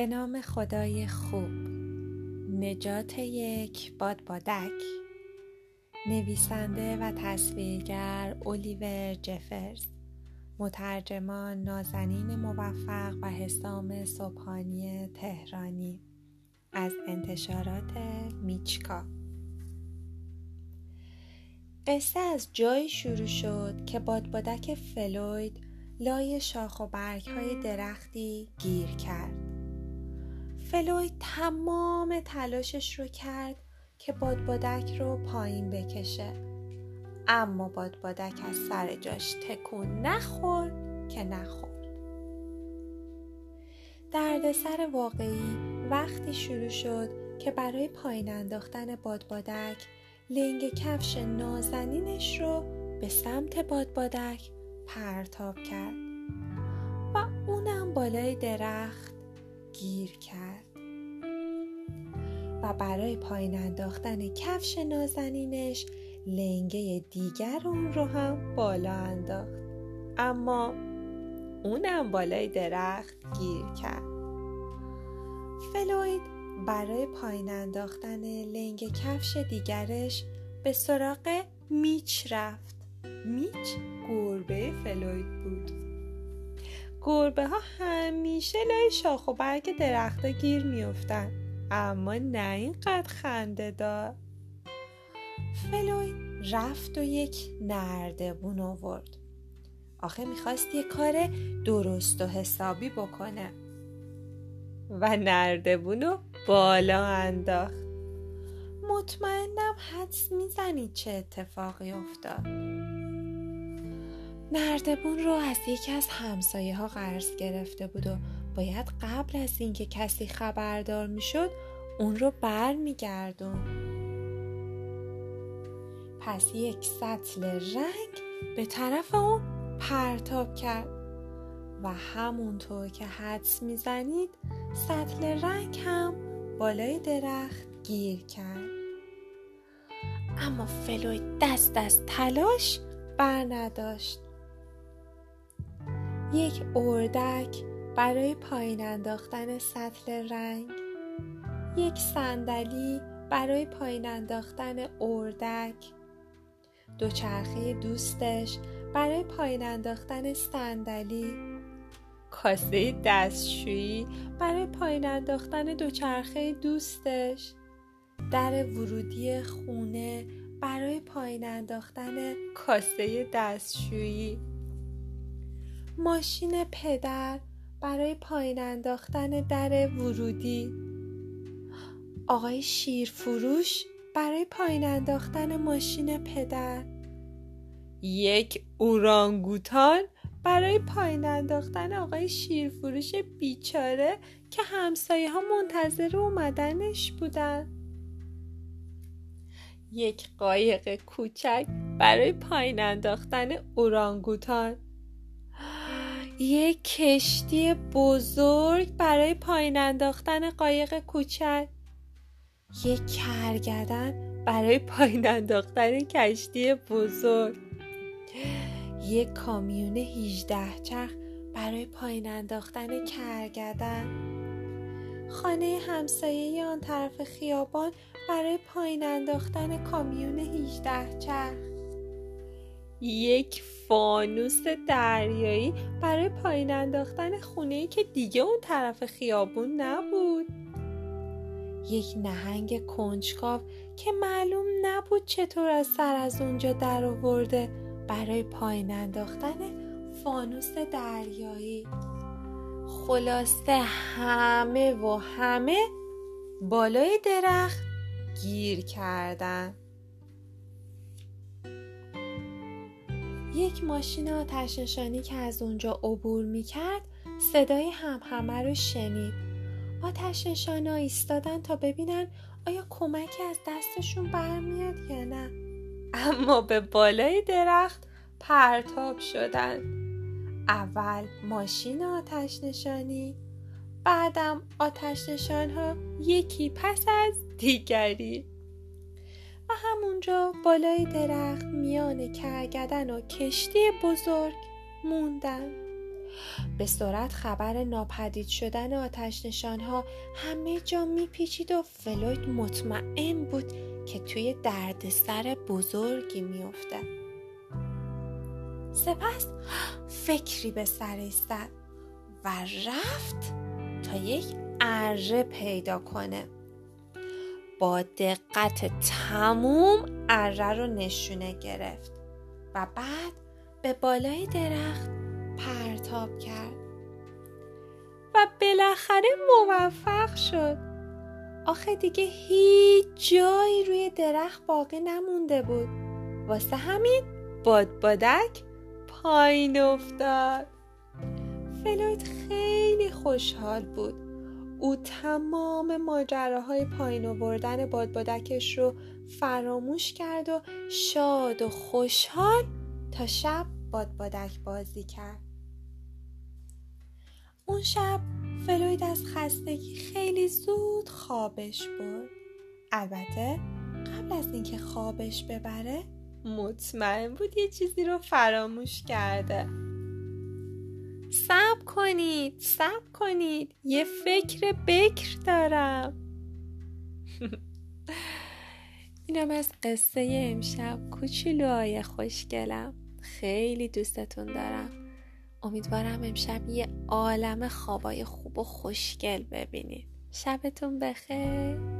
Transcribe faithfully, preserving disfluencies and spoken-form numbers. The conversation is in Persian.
به نام خدای خوب. نجات یک بادبادک. نویسنده و تصویرگر الیور جفرز. مترجمان نازنین موفق و حسام صبحانی تهرانی. از انتشارات میچکا. قصه از جایی شروع شد که بادبادک فلوید لای شاخ و برگ‌های درختی گیر کرد. فلوید تمام تلاشش رو کرد که بادبادک رو پایین بکشه، اما بادبادک از سر جاش تکون نخورد که نخورد. دردسر واقعی وقتی شروع شد که برای پایین انداختن بادبادک لنگ کفش نازنینش رو به سمت بادبادک پرتاب کرد و اونم بالای درخت گیر کرد و برای پایین انداختن کفش نازنینش لنگه دیگر اون رو هم بالا انداخت، اما اونم بالای درخت گیر کرد. فلوید برای پایین انداختن لنگه کفش دیگرش به سراغ میچ رفت. میچ گربه فلوید بود. گربه ها همیشه لای شاخ و برگ درخت ها گیر می افتن، اما نه اینقدر خنده دار. فلوید رفت و یک نردبون آورد. آخه میخواست یه کار درست و حسابی بکنه و نردبون رو بالا انداخت. مطمئنم حدس میزنید چه اتفاقی افتاد. نردبون رو از یکی از همسایه ها قرض گرفته بود و باید قبل از اینکه کسی خبردار میشد اون رو بر میگردون. پس یک سطل رنگ به طرف اون پرتاب کرد و همونطور که حدس میزنید سطل رنگ هم بالای درخت گیر کرد، اما فلوید دست از تلاش بر نداشت. یک اردک برای پایین انداختن سطل رنگ، یک صندلی برای پایین انداختن اردک، دوچرخه دوستش برای پایین انداختن صندلی، کاسه دستشویی برای پایین انداختن دوچرخه دوستش، در ورودی خونه برای پایین انداختن کاسه دستشویی، ماشین پدر برای پایین انداختن در ورودی، آقای شیرفروش برای پایین انداختن ماشین پدر، یک اورانگوتان برای پایین انداختن آقای شیرفروش بیچاره که همسایه ها منتظر اومدنش بودن، یک قایق کوچک برای پایین انداختن اورانگوتان، یک کشتی بزرگ برای پایین انداختن قایق کوچک، یک کرگدن برای پایین انداختن کشتی بزرگ، یک کامیون هجده چرخ برای پایین انداختن کرگدن، خانه همسایه آن طرف خیابان برای پایین انداختن کامیون هجده چرخ، یک فانوس دریایی برای پایین انداختن خونه‌ای که دیگه اون طرف خیابون نبود، یک نهنگ کنجکاو که معلوم نبود چطور از سر از اونجا در آورده برای پایین انداختن فانوس دریایی. خلاصه همه و همه بالای درخت گیر کردن. یک ماشین آتشنشانی که از اونجا عبور میکرد صدای همهمه رو شنید. آتشنشانا ایستادن تا ببینن آیا کمکی از دستشون برمیاد یا نه، اما به بالای درخت پرتاب شدن. اول ماشین آتشنشانی، بعدم آتشنشانها یکی پس از دیگری و همونجا بالای درخت میان کرگدن و کشتی بزرگ موندن. به سرعت خبر ناپدید شدن آتش نشانها همه جا میپیچید و فلوید مطمئن بود که توی دردسر بزرگی میافته. سپس فکری به سرش زد و رفت تا یک اره پیدا کنه. با دقت تموم اره رو نشونه گرفت و بعد به بالای درخت پرتاب کرد و بالاخره موفق شد. آخه دیگه هیچ جایی روی درخت باقی نمونده بود، واسه همین بادبادک پایین افتاد. فلوید خیلی خوشحال بود. او تمام ماجراهای پایین آوردن بادبادکش رو فراموش کرد و شاد و خوشحال تا شب بادبادک بازی کرد. اون شب فلوید از خستگی خیلی زود خوابش برد. البته قبل از اینکه خوابش ببره مطمئن بود یه چیزی رو فراموش کرده. صبر کنید صبر کنید یه فکر بکر دارم. اینم از قصه امشب کوچولوهای خوشگلم. خیلی دوستتون دارم. امیدوارم امشب یه عالمه خوابای خوب و خوشگل ببینید. شبتون بخیر.